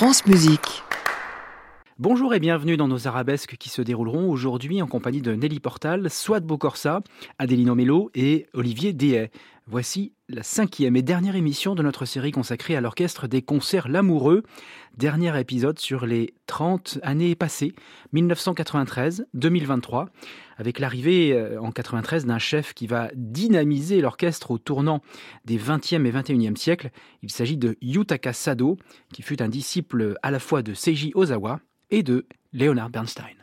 France Musique. Bonjour et bienvenue dans nos arabesques qui se dérouleront aujourd'hui en compagnie de Nelly Portal, Swat Bocorsa, Adeline Melo et Olivier Dehais. Voici la 5e et dernière émission de notre série consacrée à l'Orchestre des Concerts Lamoureux. Dernier épisode sur les 30 années passées, 1993-2023, avec l'arrivée en 93 d'un chef qui va dynamiser l'orchestre au tournant des 20e et 21e siècles. Il s'agit de Yutaka Sado, qui fut un disciple à la fois de Seiji Ozawa et de Leonard Bernstein.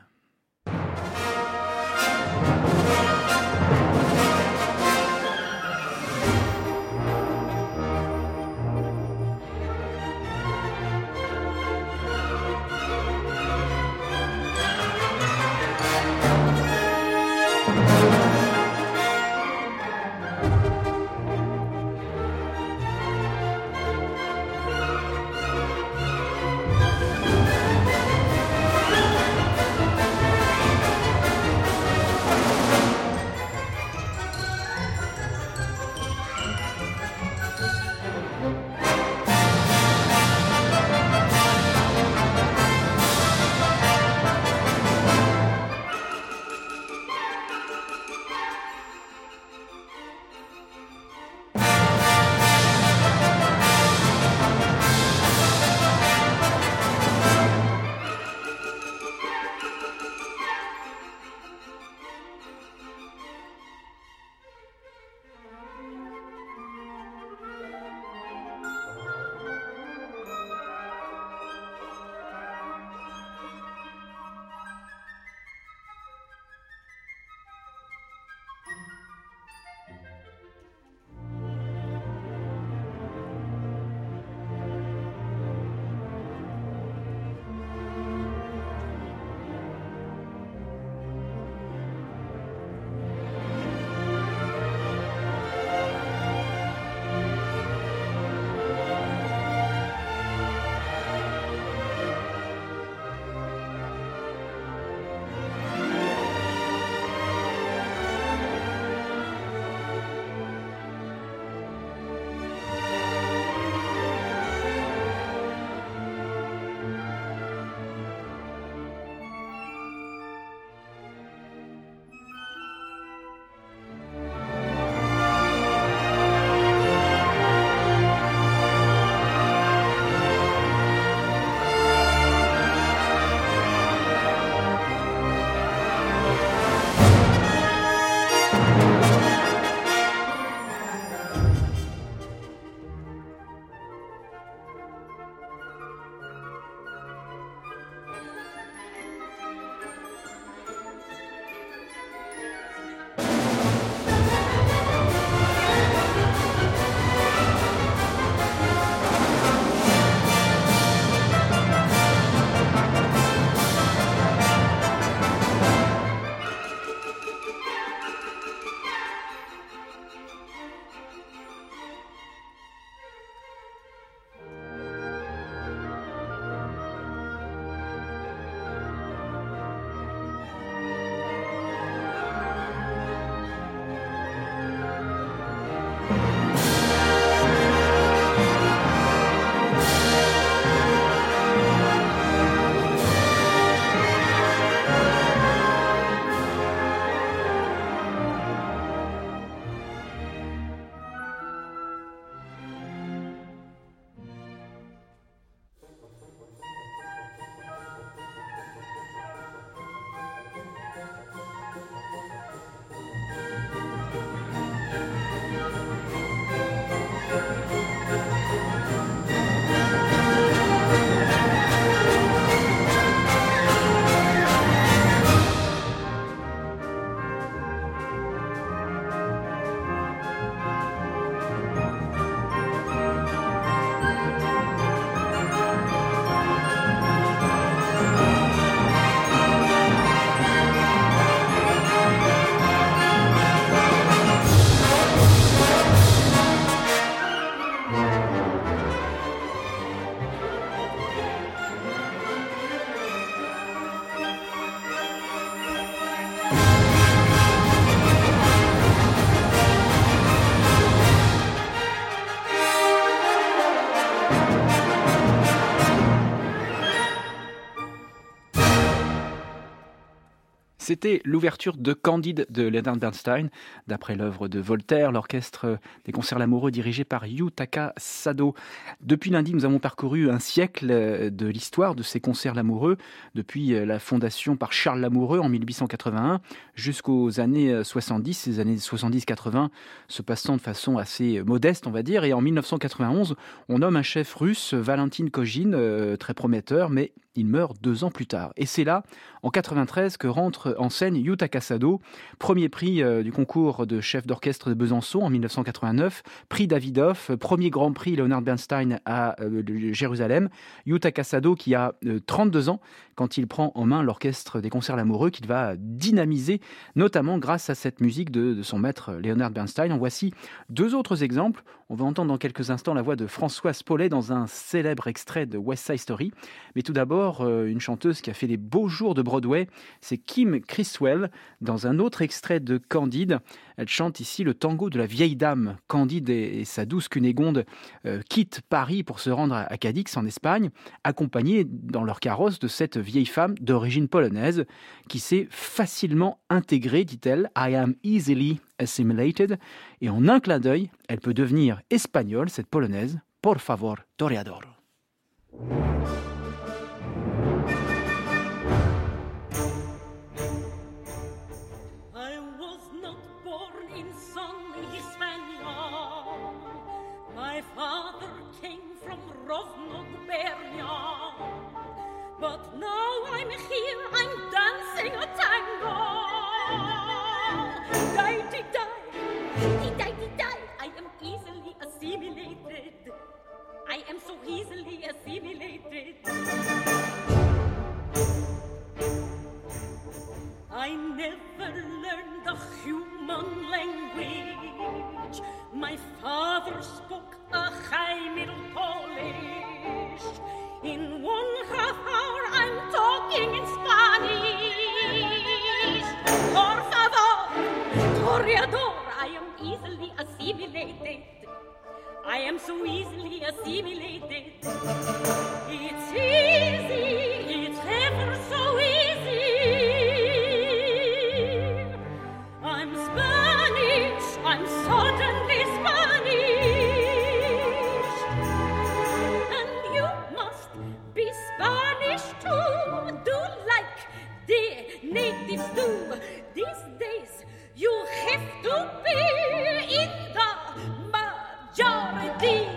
C'était l'ouverture de Candide de Leonard Bernstein, d'après l'œuvre de Voltaire, l'Orchestre des Concerts Lamoureux dirigé par Yutaka Sado. Depuis lundi, nous avons parcouru un siècle de l'histoire de ces concerts Lamoureux, depuis la fondation par Charles Lamoureux en 1881 jusqu'aux années 70, ces années 70-80 se passant de façon assez modeste, on va dire. Et en 1991, on nomme un chef russe, Valentin Kozhin, très prometteur, mais il meurt 2 ans plus tard. Et c'est là, en 93, que rentre en scène Yutaka Sado, premier prix du concours de chef d'orchestre de Besançon en 1989, prix Davidoff, premier grand prix Leonard Bernstein à Jérusalem. Yutaka Sado qui a 32 ans quand il prend en main l'orchestre des concerts Lamoureux qu'il va dynamiser, notamment grâce à cette musique de son maître Leonard Bernstein. En voici 2 autres exemples. On va entendre dans quelques instants la voix de Françoise Paulet dans un célèbre extrait de West Side Story. Mais tout d'abord, une chanteuse qui a fait les beaux jours de Broadway, c'est Kim Criswell. Dans un autre extrait de Candide, elle chante ici le tango de la vieille dame. Candide et sa douce Cunégonde quittent Paris pour se rendre à Cadix en Espagne, accompagnés dans leur carrosse de cette vieille femme d'origine polonaise qui s'est facilement intégrée, dit-elle, I am easily assimilated, et en un clin d'œil, elle peut devenir espagnole, cette polonaise, por favor, toreador. But now I'm here, I'm dancing a tango. Di-di-di, I am easily assimilated. I am so easily assimilated. I never learned the human language. My father spoke a high Middle Polish. In 1/2 hour, I'm talking in Spanish. Por favor, toreador, I am easily assimilated. I am so easily assimilated. It's easy, it's ever so easy. I'm Spanish, I'm certainly Spanish. Natives do these days. You have to be in the majority.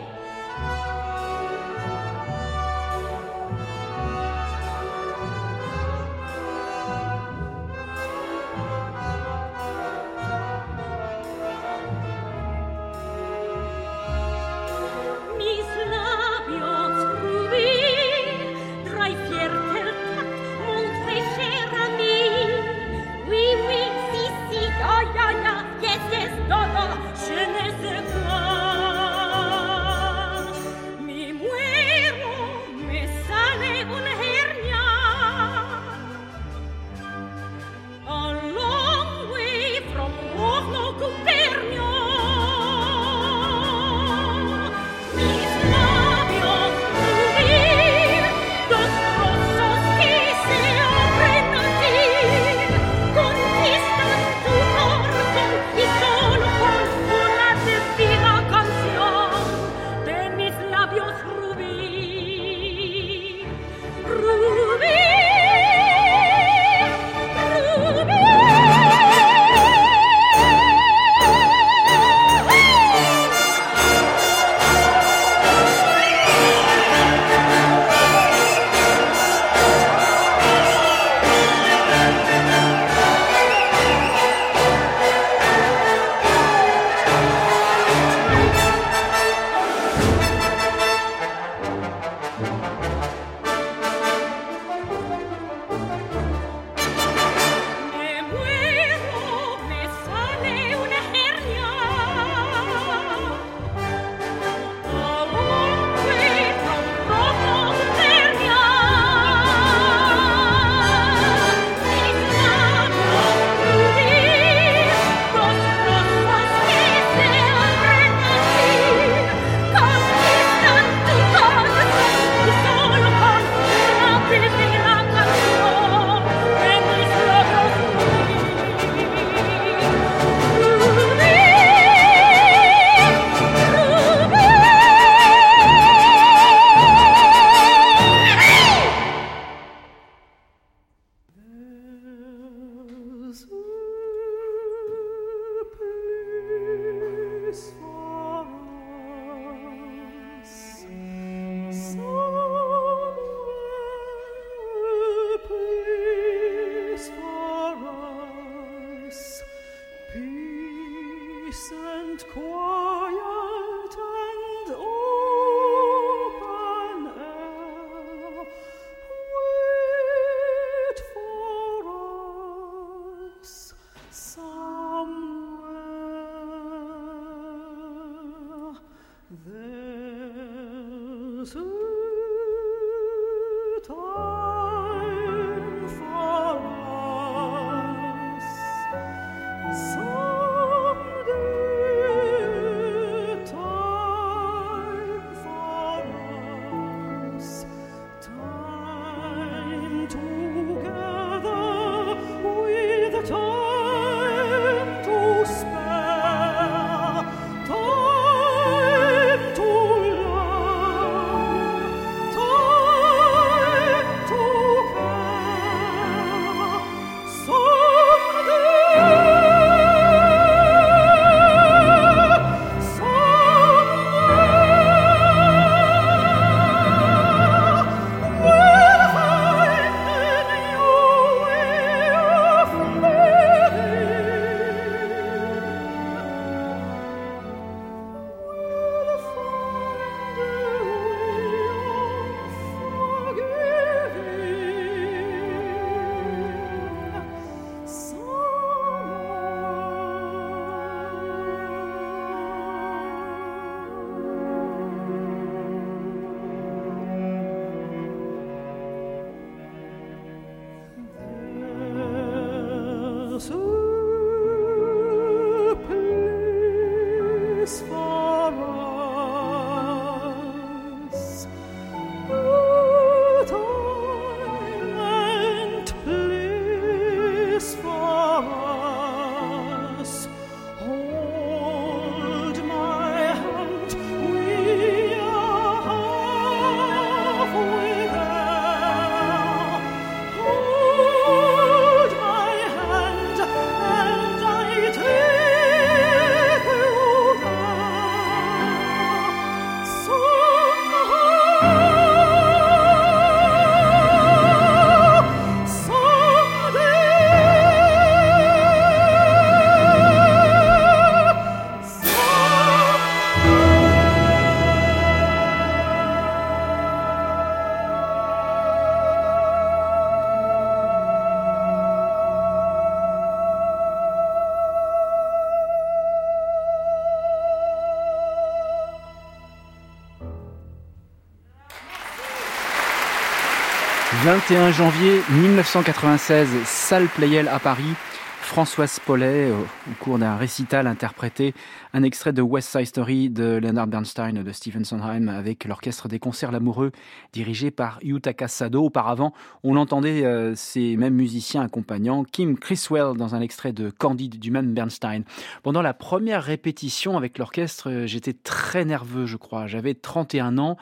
21 janvier 1996, salle Pleyel à Paris, Françoise Paulet, au cours d'un récital, interprétait un extrait de West Side Story de Leonard Bernstein, de Stephen Sondheim, avec l'Orchestre des Concerts Lamoureux, dirigé par Yutaka Sado. Auparavant, on entendait ces mêmes musiciens accompagnants, Kim Criswell, dans un extrait de Candide du même Bernstein. Pendant la première répétition avec l'orchestre, j'étais très nerveux, je crois. J'avais 31 ans.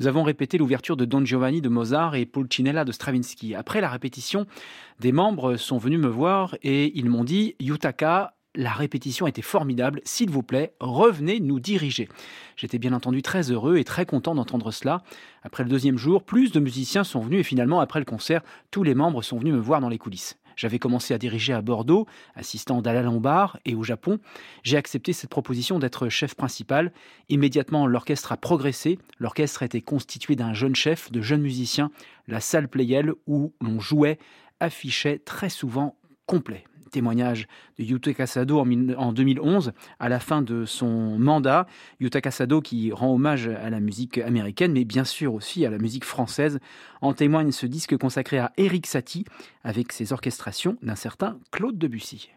Nous avons répété l'ouverture de Don Giovanni de Mozart et Pulcinella de Stravinsky. Après la répétition, des membres sont venus me voir et ils m'ont dit « Yutaka, la répétition était formidable, s'il vous plaît, revenez nous diriger ». J'étais bien entendu très heureux et très content d'entendre cela. Après le deuxième jour, plus de musiciens sont venus et finalement, après le concert, tous les membres sont venus me voir dans les coulisses. J'avais commencé à diriger à Bordeaux, assistant d'Alain Lombard et au Japon. J'ai accepté cette proposition d'être chef principal. Immédiatement, l'orchestre a progressé. L'orchestre était constitué d'un jeune chef, de jeunes musiciens. La salle Pleyel, où l'on jouait, affichait très souvent complet. Témoignage de Yutaka Sado en 2011, à la fin de son mandat. Yutaka Sado qui rend hommage à la musique américaine, mais bien sûr aussi à la musique française. En témoigne ce disque consacré à Éric Satie, avec ses orchestrations d'un certain Claude Debussy.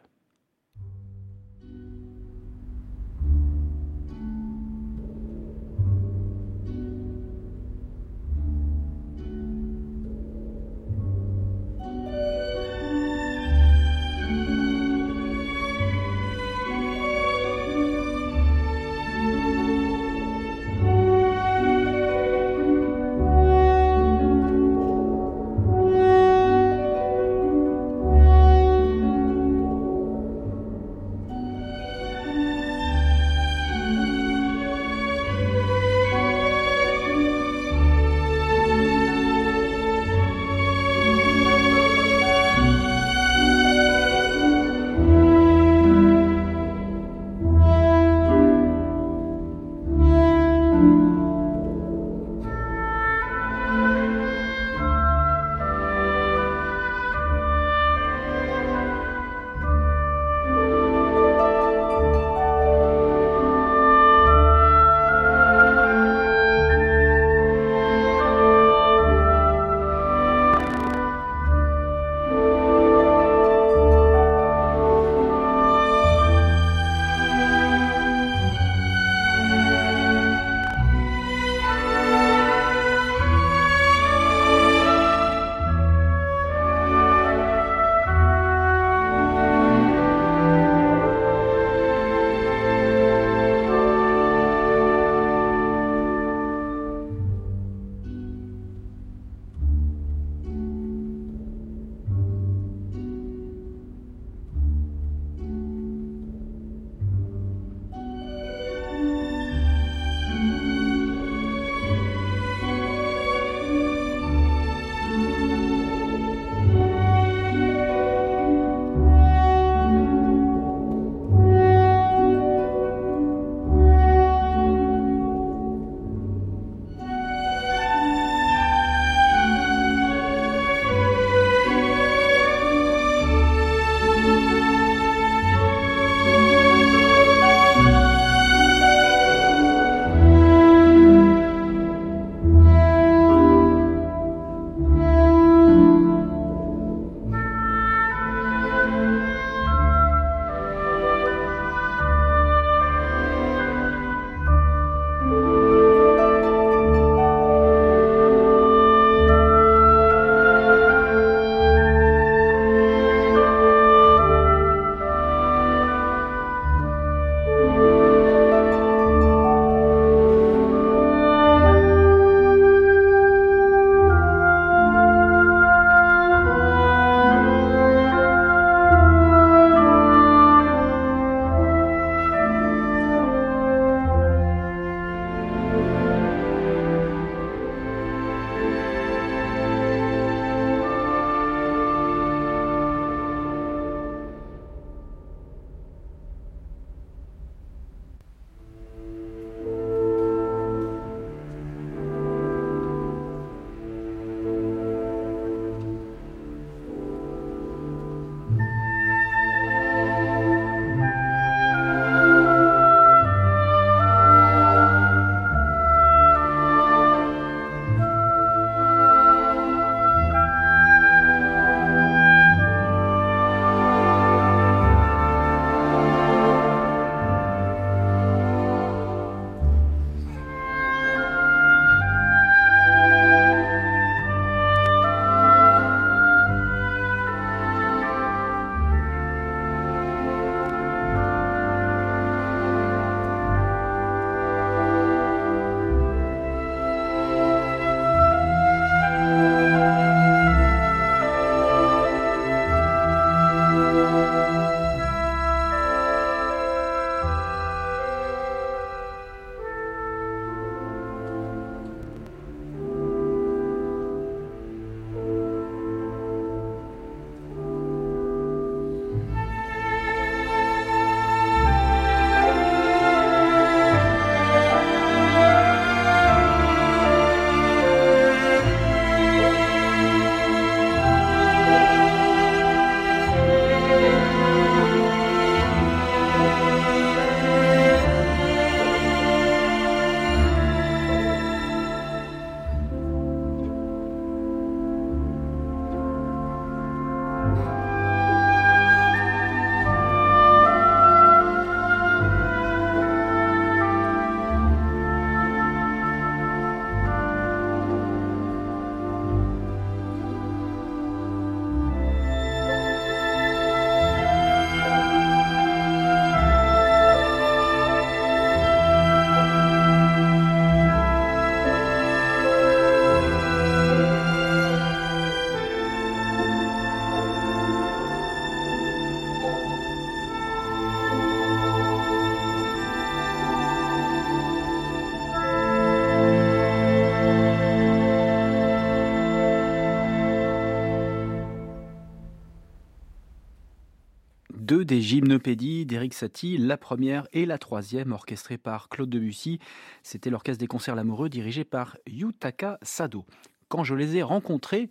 deux des gymnopédies d'Éric Satie, la première et la troisième orchestrées par Claude Debussy. C'était l'Orchestre des Concerts Lamoureux dirigé par Yutaka Sado. Quand je les ai rencontrés,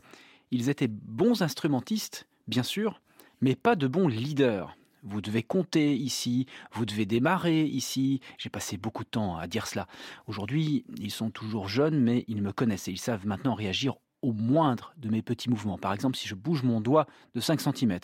ils étaient bons instrumentistes, bien sûr, mais pas de bons leaders. Vous devez compter ici, vous devez démarrer ici. J'ai passé beaucoup de temps à dire cela. Aujourd'hui, ils sont toujours jeunes, mais ils me connaissent et ils savent maintenant réagir au moindre de mes petits mouvements. Par exemple, si je bouge mon doigt de 5 cm.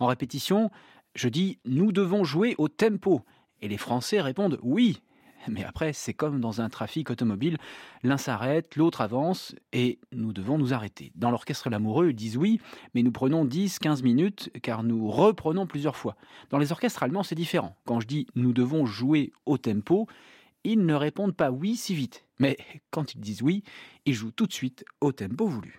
En répétition, je dis « Nous devons jouer au tempo ». Et les Français répondent « Oui ». Mais après, c'est comme dans un trafic automobile. L'un s'arrête, l'autre avance et nous devons nous arrêter. Dans l'Orchestre Lamoureux, ils disent oui, mais nous prenons 10-15 minutes car nous reprenons plusieurs fois. Dans les orchestres allemands, c'est différent. Quand je dis « nous devons jouer au tempo », ils ne répondent pas oui si vite. Mais quand ils disent oui, ils jouent tout de suite au tempo voulu.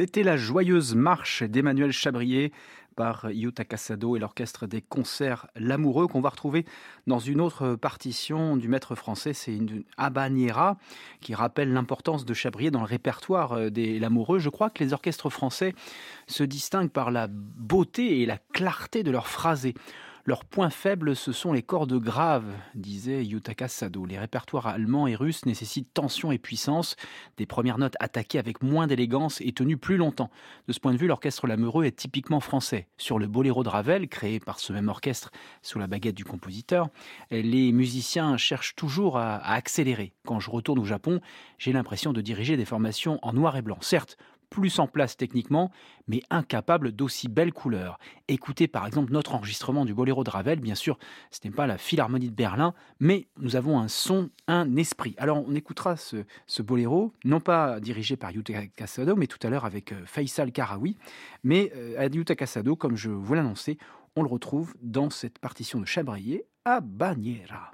C'était la joyeuse marche d'Emmanuel Chabrier par Yutaka Sado et l'Orchestre des Concerts Lamoureux, qu'on va retrouver dans une autre partition du maître français, c'est une habanera qui rappelle l'importance de Chabrier dans le répertoire des Lamoureux. Je crois que les orchestres français se distinguent par la beauté et la clarté de leurs phrasés. Leur point faible, ce sont les cordes graves, disait Yutaka Sado. Les répertoires allemands et russes nécessitent tension et puissance, des premières notes attaquées avec moins d'élégance et tenues plus longtemps. De ce point de vue, l'orchestre Lamoureux est typiquement français. Sur le boléro de Ravel, créé par ce même orchestre sous la baguette du compositeur, les musiciens cherchent toujours à accélérer. Quand je retourne au Japon, j'ai l'impression de diriger des formations en noir et blanc, certes, plus en place techniquement, mais incapable d'aussi belles couleurs. Écoutez par exemple notre enregistrement du boléro de Ravel, bien sûr, ce n'est pas la Philharmonie de Berlin, mais nous avons un son, un esprit. Alors on écoutera ce boléro, non pas dirigé par Yutaka Sado, mais tout à l'heure avec Faysal Karoui, mais à Yutaka Sado, comme je vous l'annonçais, on le retrouve dans cette partition de Chabrier à Bagnera.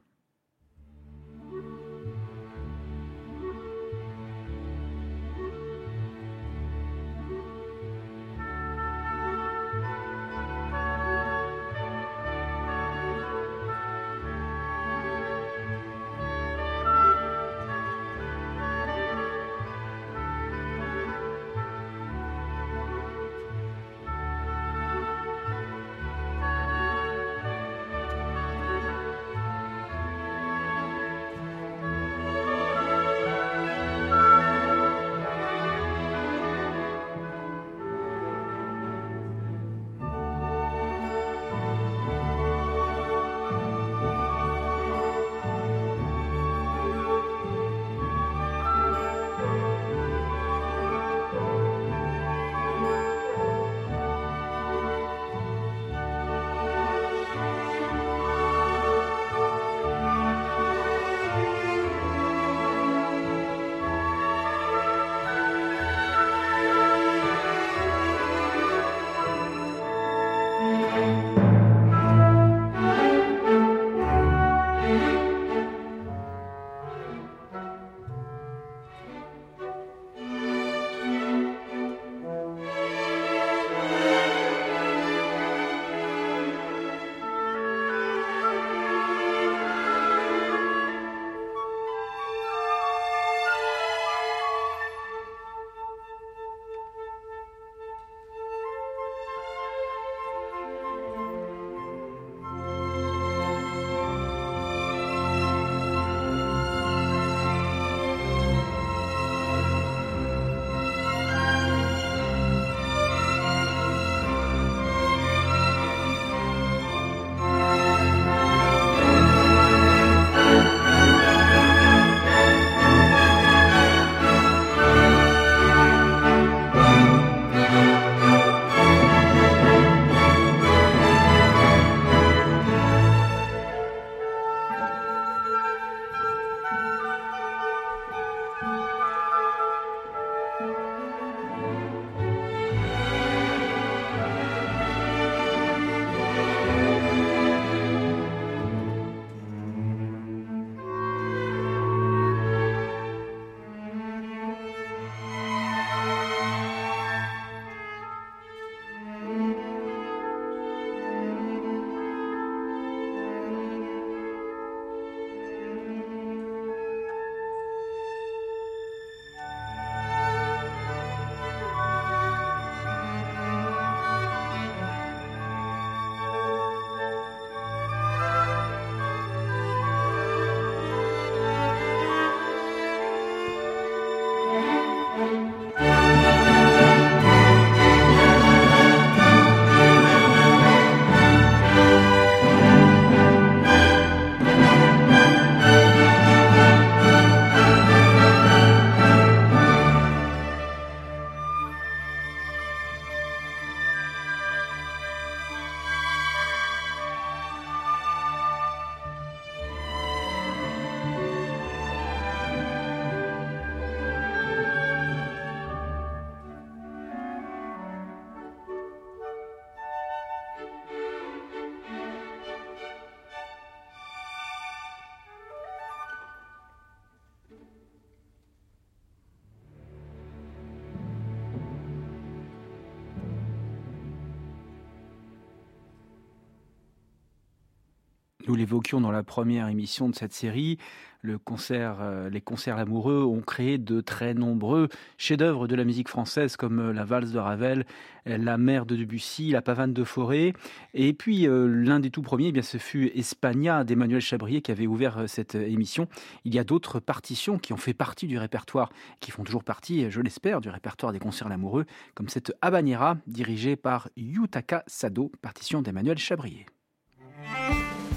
Nous l'évoquions dans la première émission de cette série, les concerts Lamoureux ont créé de très nombreux chefs-d'œuvre de la musique française comme la valse de Ravel, la Mère de Debussy, la Pavane de Fauré. Et puis l'un des tout premiers, eh bien, ce fut Espagna d'Emmanuel Chabrier qui avait ouvert cette émission. Il y a d'autres partitions qui ont fait partie du répertoire, qui font toujours partie, je l'espère, du répertoire des concerts Lamoureux, comme cette Habanera dirigée par Yutaka Sado, partition d'Emmanuel Chabrier.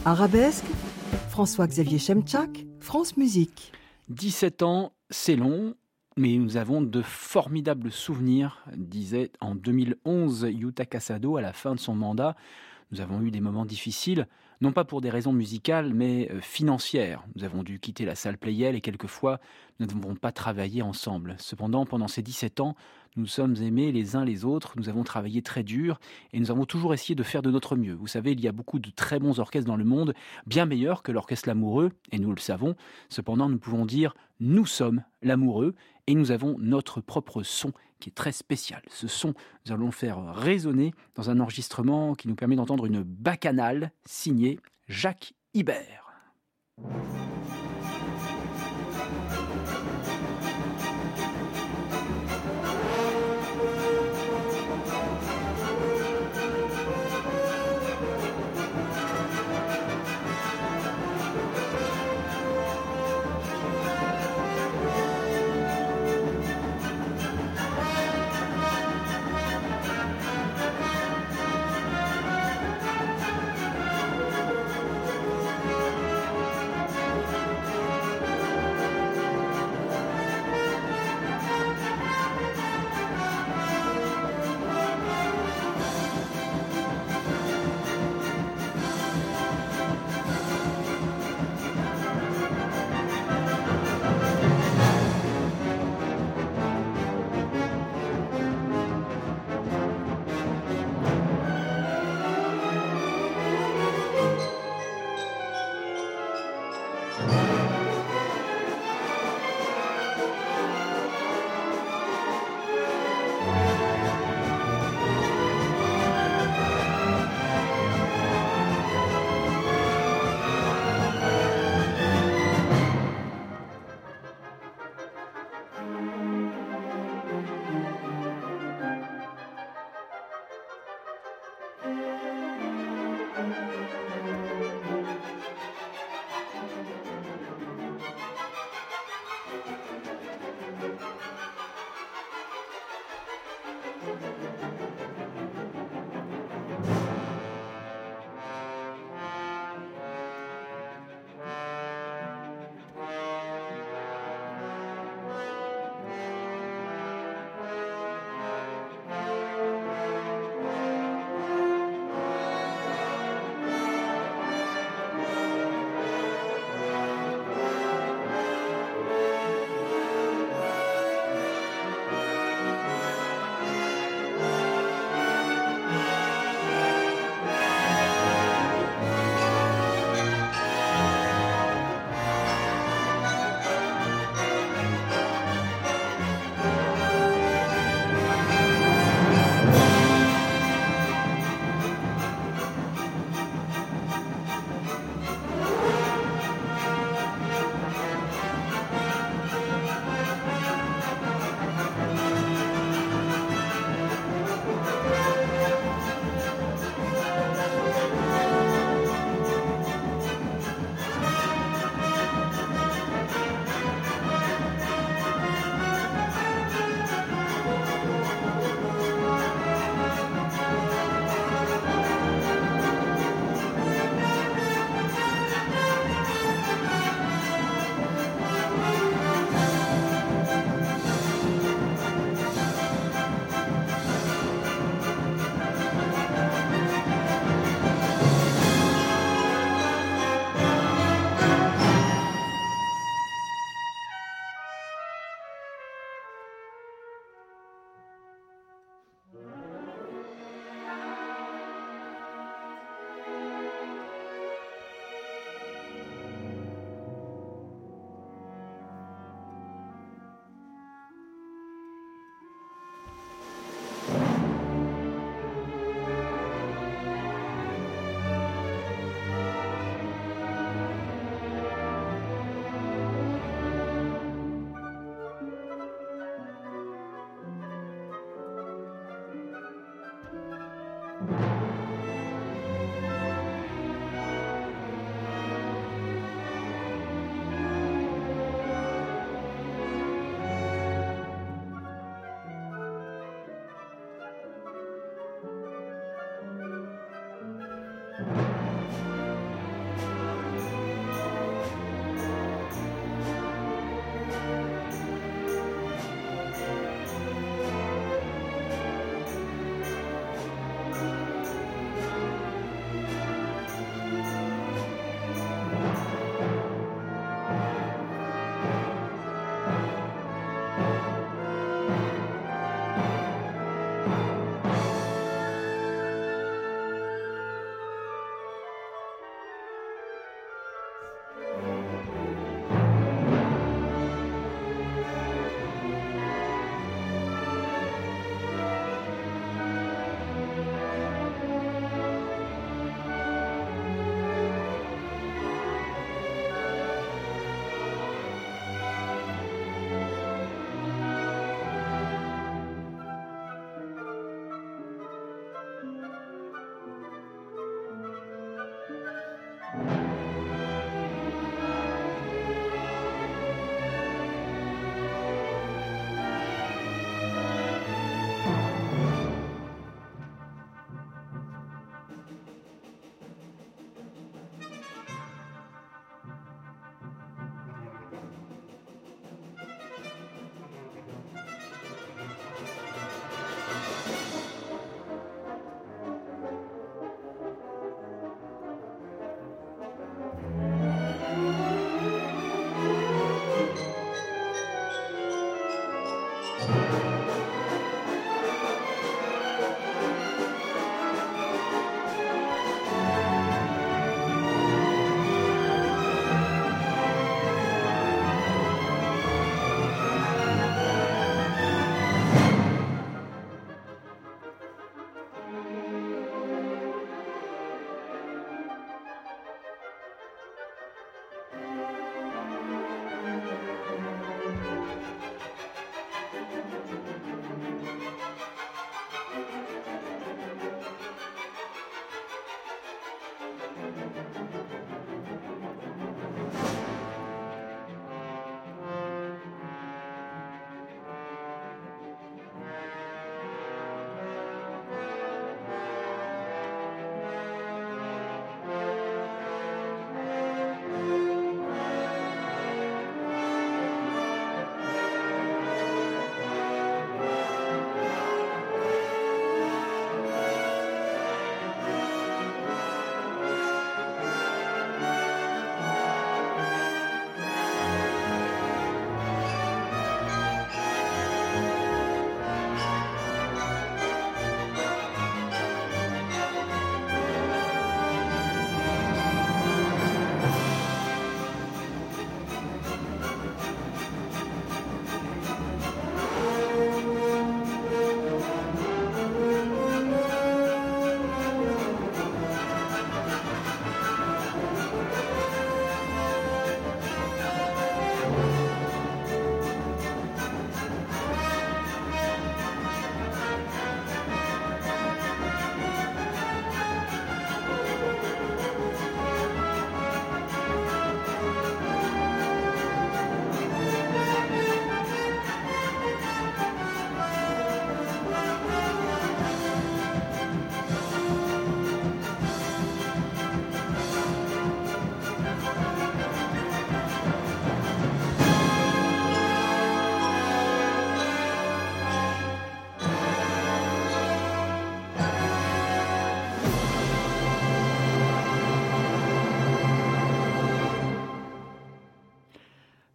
Arabesque, François-Xavier Szymczak, France Musique. 17 ans, c'est long, mais nous avons de formidables souvenirs, disait en 2011 Yutaka Sado à la fin de son mandat. Nous avons eu des moments difficiles, non pas pour des raisons musicales, mais financières. Nous avons dû quitter la salle Pleyel et quelquefois, nous n'avons pas travaillé ensemble. Cependant, pendant ces 17 ans, nous sommes aimés les uns les autres, nous avons travaillé très dur et nous avons toujours essayé de faire de notre mieux. Vous savez, il y a beaucoup de très bons orchestres dans le monde, bien meilleurs que l'Orchestre Lamoureux, et nous le savons. Cependant, nous pouvons dire « nous sommes Lamoureux » et nous avons notre propre son qui est très spécial. Ce son, nous allons le faire résonner dans un enregistrement qui nous permet d'entendre une bacchanale signée Jacques Ibert.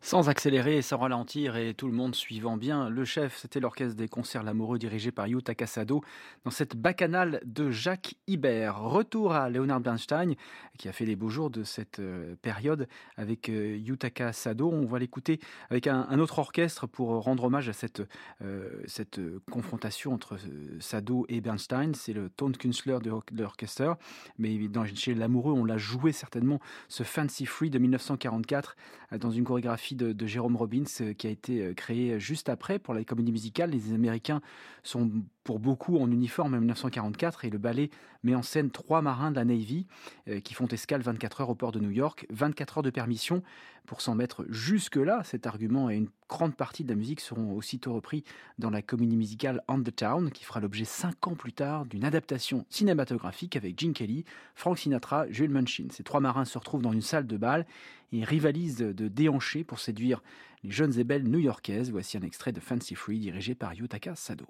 Sans accélérer et sans ralentir, et tout le monde suivant bien, le chef, c'était l'Orchestre des Concerts Lamoureux dirigé par Yutaka Sado dans cette bacchanale de Jacques Ibert. Retour à Leonard Bernstein, qui a fait les beaux jours de cette période avec Yutaka Sado. On va l'écouter avec un autre orchestre pour rendre hommage à cette confrontation entre Sado et Bernstein. C'est le Tonkünstler de l'orchestre, mais chez Lamoureux, on l'a joué certainement, ce Fancy Free de 1944, dans une chorégraphie de Jérôme Robbins qui a été créé juste après pour la comédie musicale. Les Américains sont pour beaucoup en uniforme en 1944 et le ballet met en scène 3 marins de la Navy qui font escale 24 heures au port de New York, 24 heures de permission, Pour s'en mettre jusque-là, cet argument et une grande partie de la musique seront aussitôt repris dans la comédie musicale On the Town, qui fera l'objet 5 ans plus tard d'une adaptation cinématographique avec Gene Kelly, Frank Sinatra, Jules Munshin. Ces 3 marins se retrouvent dans une salle de bal et rivalisent de déhanchés pour séduire les jeunes et belles new-yorkaises. Voici un extrait de Fancy Free dirigé par Yutaka Sado.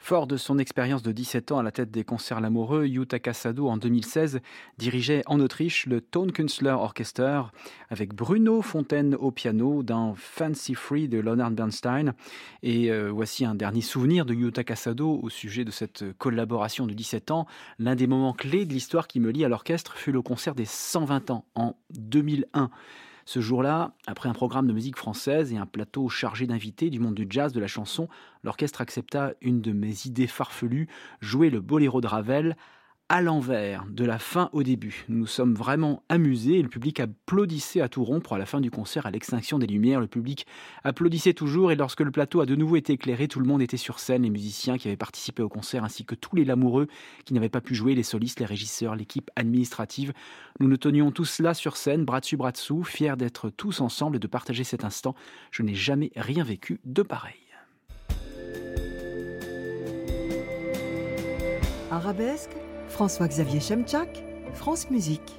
Fort de son expérience de 17 ans à la tête des Concerts Lamoureux, Yutaka Sado, en 2016, dirigeait en Autriche le Tonkünstler Orchester avec Bruno Fontaine au piano dans Fancy Free de Leonard Bernstein. Et voici un dernier souvenir de Yutaka Sado au sujet de cette collaboration de 17 ans. L'un des moments clés de l'histoire qui me lie à l'orchestre fut le concert des 120 ans en 2001. Ce jour-là, après un programme de musique française et un plateau chargé d'invités du monde du jazz, de la chanson, l'orchestre accepta une de mes idées farfelues, jouer le boléro de Ravel à l'envers, de la fin au début. Nous nous sommes vraiment amusés et le public applaudissait à tout rompre à la fin du concert à l'extinction des lumières. Le public applaudissait toujours et lorsque le plateau a de nouveau été éclairé, tout le monde était sur scène, les musiciens qui avaient participé au concert ainsi que tous les Lamoureux qui n'avaient pas pu jouer, les solistes, les régisseurs, l'équipe administrative. Nous nous tenions tous là sur scène, bras dessous, fiers d'être tous ensemble et de partager cet instant. Je n'ai jamais rien vécu de pareil. Arabesque, François-Xavier Szymczak, France Musique.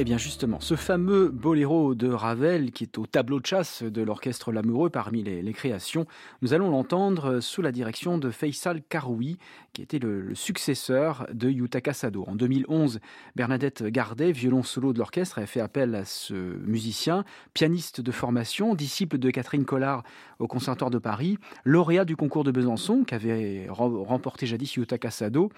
Eh bien justement, ce fameux boléro de Ravel qui est au tableau de chasse de l'orchestre Lamoureux parmi les créations, nous allons l'entendre sous la direction de Faysal Karoui, qui était le successeur de Yutaka Sado. En 2011, Bernadette Gardet, violon solo de l'orchestre, a fait appel à ce musicien, pianiste de formation, disciple de Catherine Collard au Conservatoire de Paris, lauréat du concours de Besançon qu'avait remporté jadis Yutaka Sado.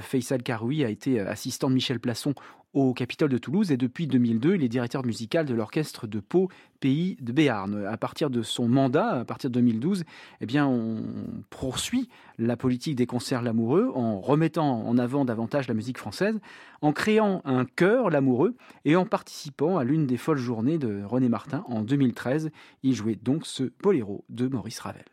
Faysal Karoui a été assistant de Michel Plasson au Capitole de Toulouse et depuis 2002, il est directeur musical de l'orchestre de Pau, pays de Béarn. À partir de son mandat, à partir de 2012, eh bien, on poursuit la politique des concerts Lamoureux en remettant en avant davantage la musique française, en créant un chœur Lamoureux et en participant à l'une des folles journées de René Martin en 2013. Il jouait donc ce boléro de Maurice Ravel.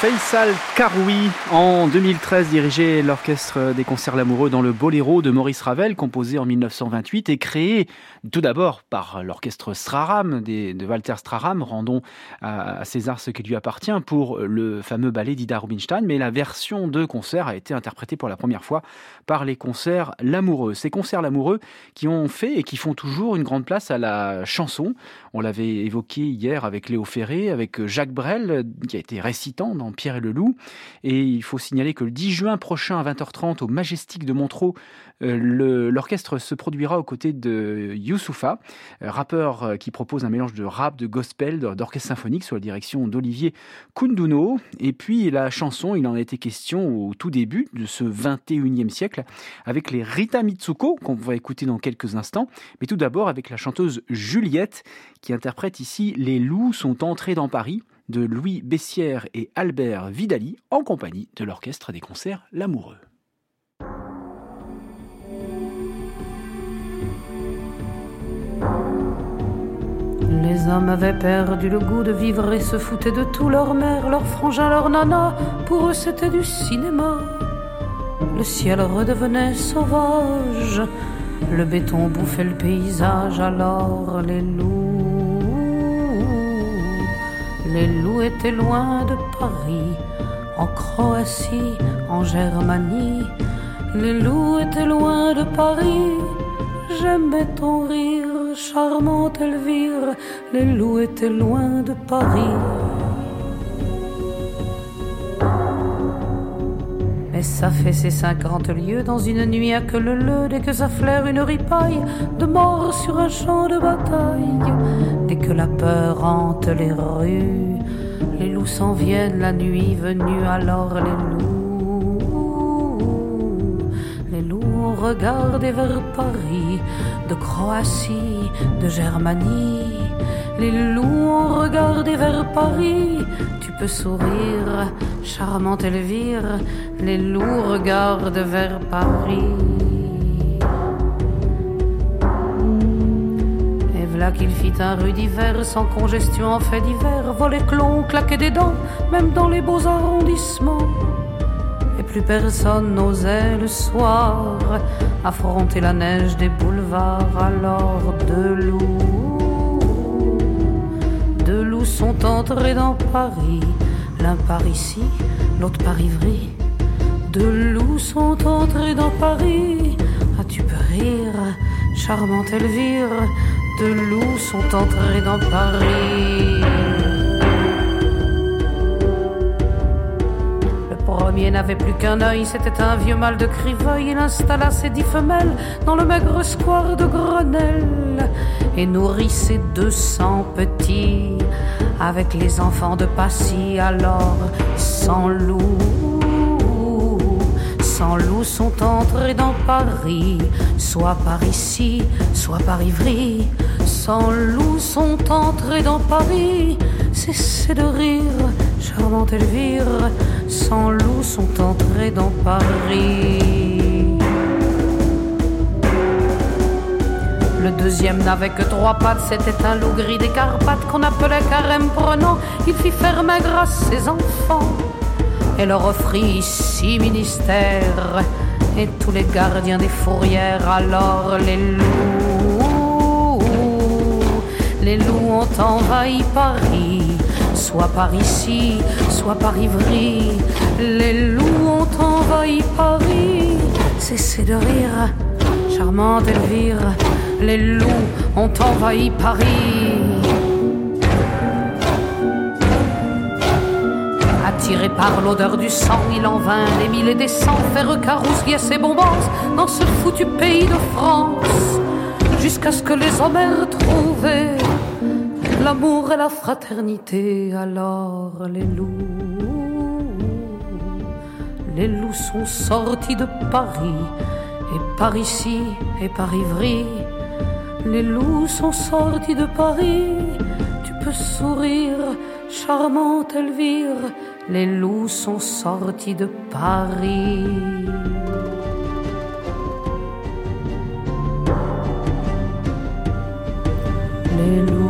Faysal Karoui, en 2013, dirigeait l'Orchestre des Concerts Lamoureux dans le Boléro de Maurice Ravel, composé en 1928 et créé tout d'abord par l'Orchestre Straram de Walter Straram, rendons à César ce qui lui appartient, pour le fameux ballet d'Ida Rubinstein. Mais la version de concert a été interprétée pour la première fois par les Concerts Lamoureux. Ces Concerts Lamoureux qui ont fait et qui font toujours une grande place à la chanson. On l'avait évoqué hier avec Léo Ferré, avec Jacques Brel, qui a été récitant dans Pierre et le Loup. Et il faut signaler que le 10 juin prochain à 20h30 au Majestic de Montreux, l'orchestre se produira aux côtés de Youssoufa, rappeur qui propose un mélange de rap, de gospel, d'orchestre symphonique sous la direction d'Olivier Kounduno. Et puis la chanson, il en a été question au tout début de ce 21e siècle avec les Rita Mitsuko, qu'on va écouter dans quelques instants. Mais tout d'abord avec la chanteuse Juliette qui interprète ici « Les loups sont entrés dans Paris » de Louis Bessières et Albert Vidali en compagnie de l'Orchestre des Concerts Lamoureux. Les hommes avaient perdu le goût de vivre et se foutaient de tout, leur mère, leur frangin, leur nana, pour eux c'était du cinéma. Le ciel redevenait sauvage, le béton bouffait le paysage, alors les loups étaient loin de Paris, en Croatie, en Germanie. Les loups étaient loin de Paris, j'aimais ton rire, charmante Elvire. Les loups étaient loin de Paris. Mais ça fait ses 50 lieues dans une nuit à que le leu, dès que ça flaire une ripaille de mort sur un champ de bataille. Dès que la peur hante les rues, les loups s'en viennent la nuit venue. Alors les loups ont regardé vers Paris, de Croatie, de Germanie. Les loups ont regardé vers Paris, tu peux sourire, charmante Elvire. Les loups regardent vers Paris. Là qu'il fit un rude hiver, sans congestion en fait d'hiver, volets clos, claquait des dents, même dans les beaux arrondissements. Et plus personne n'osait le soir affronter la neige des boulevards. Alors deux loups sont entrés dans Paris, l'un par ici, l'autre par Ivry. Deux loups sont entrés dans Paris, ah tu peux rire, charmante Elvire. Deux loups sont entrés dans Paris. Le premier n'avait plus qu'un œil, c'était un vieux mâle de Criveuil. Il installa ses 10 femelles dans le maigre square de Grenelle et nourrit ses 200 petits avec les enfants de Passy. Alors, cent loups sont entrés dans Paris, soit par ici, soit par Ivry. 100 loups sont entrés dans Paris, cessez de rire, charmante Elvire. 100 loups sont entrés dans Paris. Le deuxième n'avait que 3 pattes, c'était un loup gris des Carpates qu'on appelait Carême Prenant. Il fit faire maigre à ses enfants et leur offrit 6 ministères et tous les gardiens des fourrières. Alors les loups ont envahi Paris, soit par ici, soit par Ivry. Les loups ont envahi Paris, cessez de rire, charmante Elvire. Les loups ont envahi Paris. Tiré par l'odeur du sang, il en vint des mille et des cents faire carousiller ses bombances dans ce foutu pays de France, jusqu'à ce que les hommes aient trouvé l'amour et la fraternité. Alors les loups sont sortis de Paris, et par ici et par Ivry. Les loups sont sortis de Paris, tu peux sourire, charmante Elvire. Les loups sont sortis de Paris. Les loups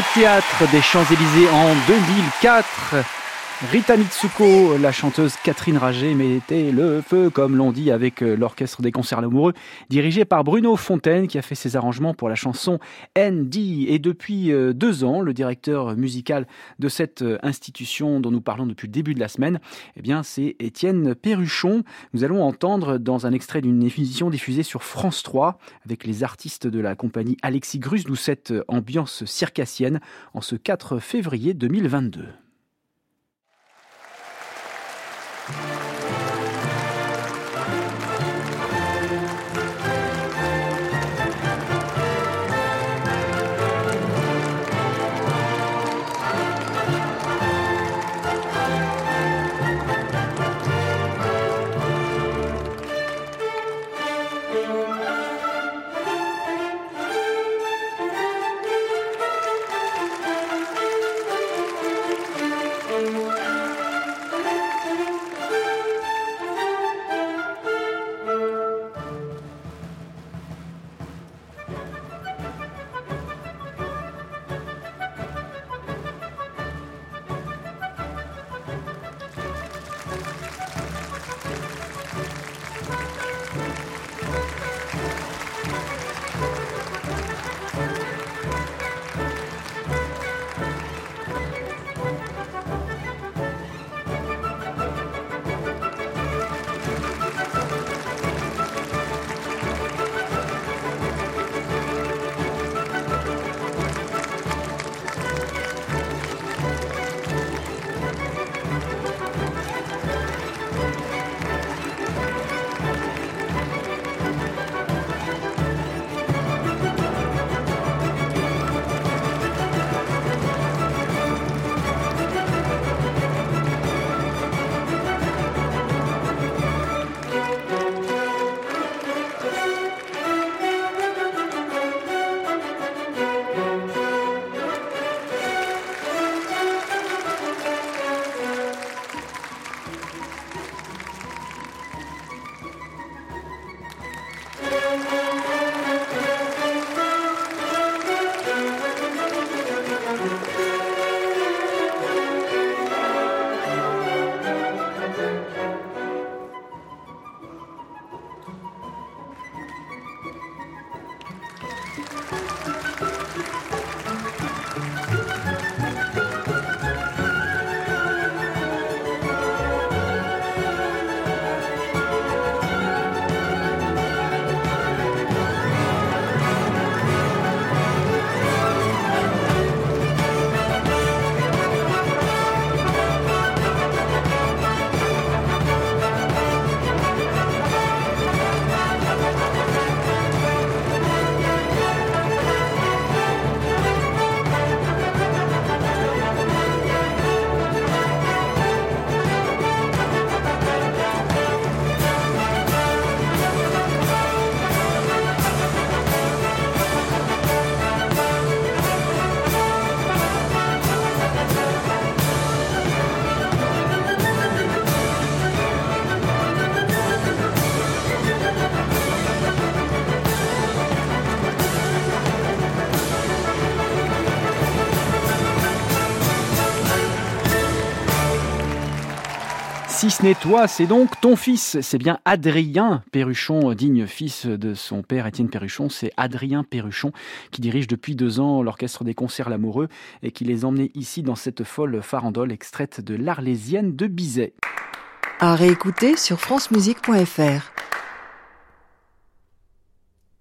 au Théâtre des Champs-Élysées en 2004. Rita Mitsuko, la chanteuse Catherine Rager, mettait le feu, comme l'on dit, avec l'Orchestre des Concerts Lamoureux, dirigé par Bruno Fontaine, qui a fait ses arrangements pour la chanson N.D. Et depuis 2 ans, le directeur musical de cette institution dont nous parlons depuis le début de la semaine, eh bien, c'est Étienne Perruchon. Nous allons entendre dans un extrait d'une émission diffusée sur France 3, avec les artistes de la compagnie Alexis Grus, d'où cette ambiance circassienne, en ce 4 février 2022. Si ce n'est toi, c'est donc ton fils. C'est bien Adrien Perruchon, digne fils de son père Étienne Perruchon. C'est Adrien Perruchon qui dirige depuis 2 ans l'Orchestre des Concerts Lamoureux et qui les emmenait ici dans cette folle farandole extraite de l'Arlésienne de Bizet. À réécouter sur francemusique.fr.